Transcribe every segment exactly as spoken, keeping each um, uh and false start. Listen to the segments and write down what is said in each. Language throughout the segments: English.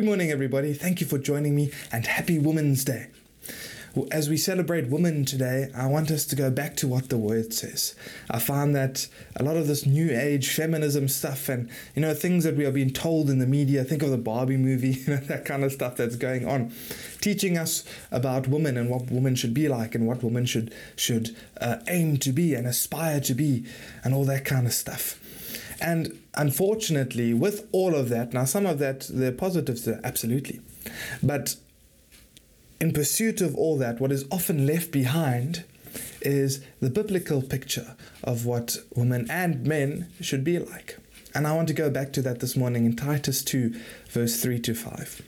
Good morning, everybody. Thank you for joining me, and happy Women's Day. As we celebrate women today, I want us to go back to what the word says. I find that a lot of this new age feminism stuff and, you know, things that we are being told in the media, think of the Barbie movie, you know, that kind of stuff that's going on, teaching us about women and what women should be like and what women should, should uh, aim to be and aspire to be and all that kind of stuff. And unfortunately, with all of that, now some of that, the positives are absolutely, but in pursuit of all that, what is often left behind is the biblical picture of what women and men should be like. And I want to go back to that this morning in Titus two, verse three to five.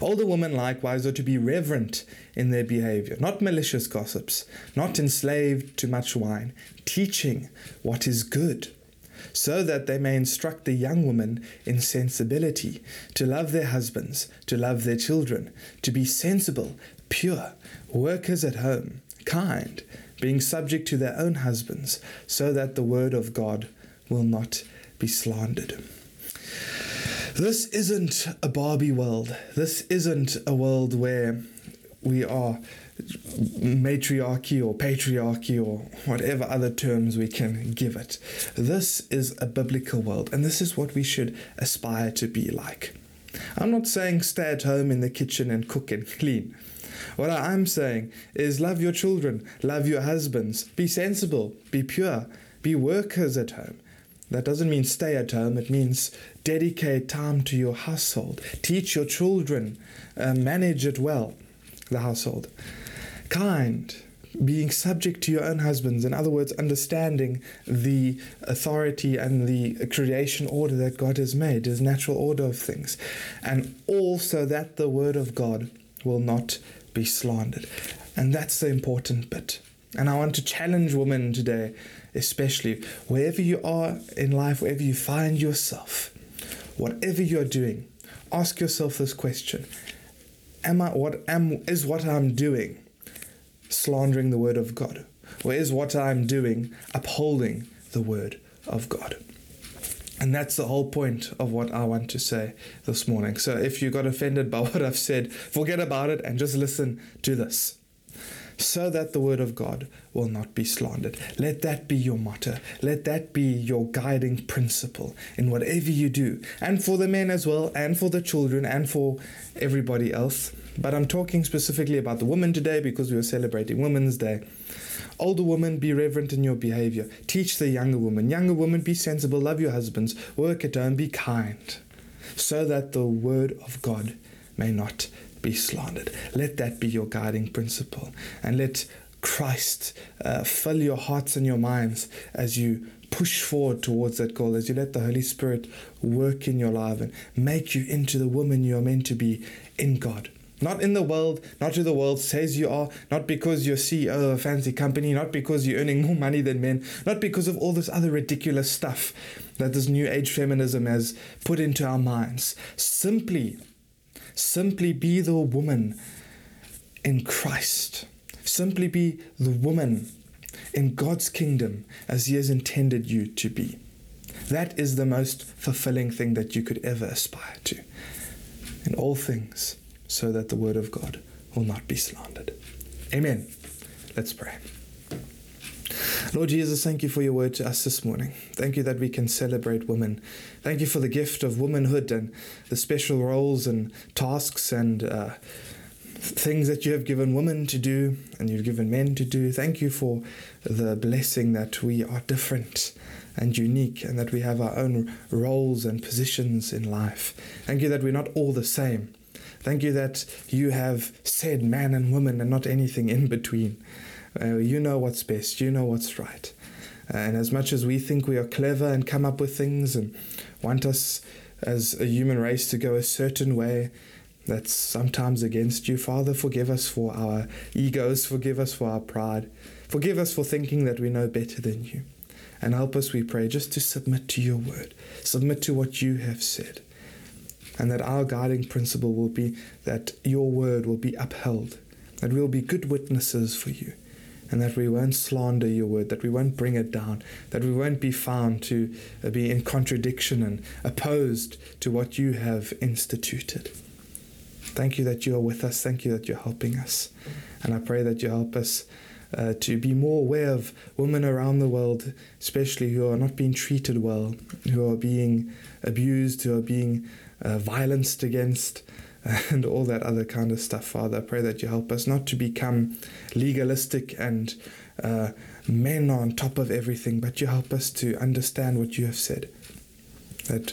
Older women likewise are to be reverent in their behavior, not malicious gossips, not enslaved to much wine, teaching what is good, so that they may instruct the young women in sensibility, to love their husbands, to love their children, to be sensible, pure, workers at home, kind, being subject to their own husbands, so that the word of God will not be slandered. This isn't a Barbie world. This isn't a world where we are matriarchy or patriarchy or whatever other terms we can give it. This is a biblical world, and this is what we should aspire to be like. I'm not saying stay at home in the kitchen and cook and clean. What I'm saying is love your children, love your husbands, be sensible, be pure, be workers at home. That doesn't mean stay at home. It means dedicate time to your household. Teach your children, uh, manage it well, the household. Kind, being subject to your own husbands. In other words, understanding the authority and the creation order that God has made, His natural order of things. And also that the word of God will not be slandered. And that's the important bit. And I want to challenge women today, especially wherever you are in life, wherever you find yourself, whatever you're doing, ask yourself this question. Am I, what am, is what I'm doing slandering the word of God? Or is what I'm doing upholding the word of God? And that's the whole point of what I want to say this morning. So if you got offended by what I've said, forget about it and just listen to this. So that the word of God will not be slandered. Let that be your motto. Let that be your guiding principle in whatever you do. And for the men as well, and for the children, and for everybody else. But I'm talking specifically about the women today because we are celebrating Women's Day. Older women, be reverent in your behavior. Teach the younger women. Younger women, be sensible. Love your husbands. Work at home. Be kind. So that the word of God may not be slandered. Let that be your guiding principle, and let Christ uh, fill your hearts and your minds as you push forward towards that goal, as you let the Holy Spirit work in your life and make you into the woman you are meant to be in God. Not in the world, not who the world says you are, not because you're C E O of a fancy company, not because you're earning more money than men, not because of all this other ridiculous stuff that this new age feminism has put into our minds. Simply Simply be the woman in Christ. Simply be the woman in God's kingdom as He has intended you to be. That is the most fulfilling thing that you could ever aspire to. In all things, so that the word of God will not be slandered. Amen. Let's pray. Lord Jesus, thank you for your word to us this morning. Thank you that we can celebrate women. Thank you for the gift of womanhood and the special roles and tasks and uh, things that you have given women to do and you've given men to do. Thank you for the blessing that we are different and unique and that we have our own roles and positions in life. Thank you that we're not all the same. Thank you that you have said man and woman and not anything in between. Uh, you know what's best, you know what's right. Uh, and as much as we think we are clever and come up with things and want us as a human race to go a certain way, that's sometimes against you. Father, forgive us for our egos, forgive us for our pride, forgive us for thinking that we know better than you. And help us, we pray, just to submit to your word, submit to what you have said. And that our guiding principle will be that your word will be upheld, that we'll be good witnesses for you. and that we won't slander your word, that we won't bring it down, that we won't be found to be in contradiction and opposed to what you have instituted. Thank you that you are with us. Thank you that you're helping us. And I pray that you help us uh, to be more aware of women around the world, especially who are not being treated well, who are being abused, who are being uh, violenced against, and all that other kind of stuff. Father, I pray that you help us not to become legalistic and uh, men on top of everything, but you help us to understand what you have said, that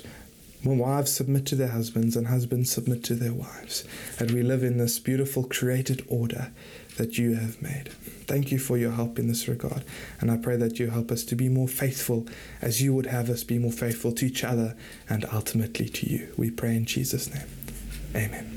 when wives submit to their husbands and husbands submit to their wives, that we live in this beautiful created order that you have made. Thank you for your help in this regard, and I pray that you help us to be more faithful as you would have us be more faithful to each other and ultimately to you. We pray in Jesus' name. Amen.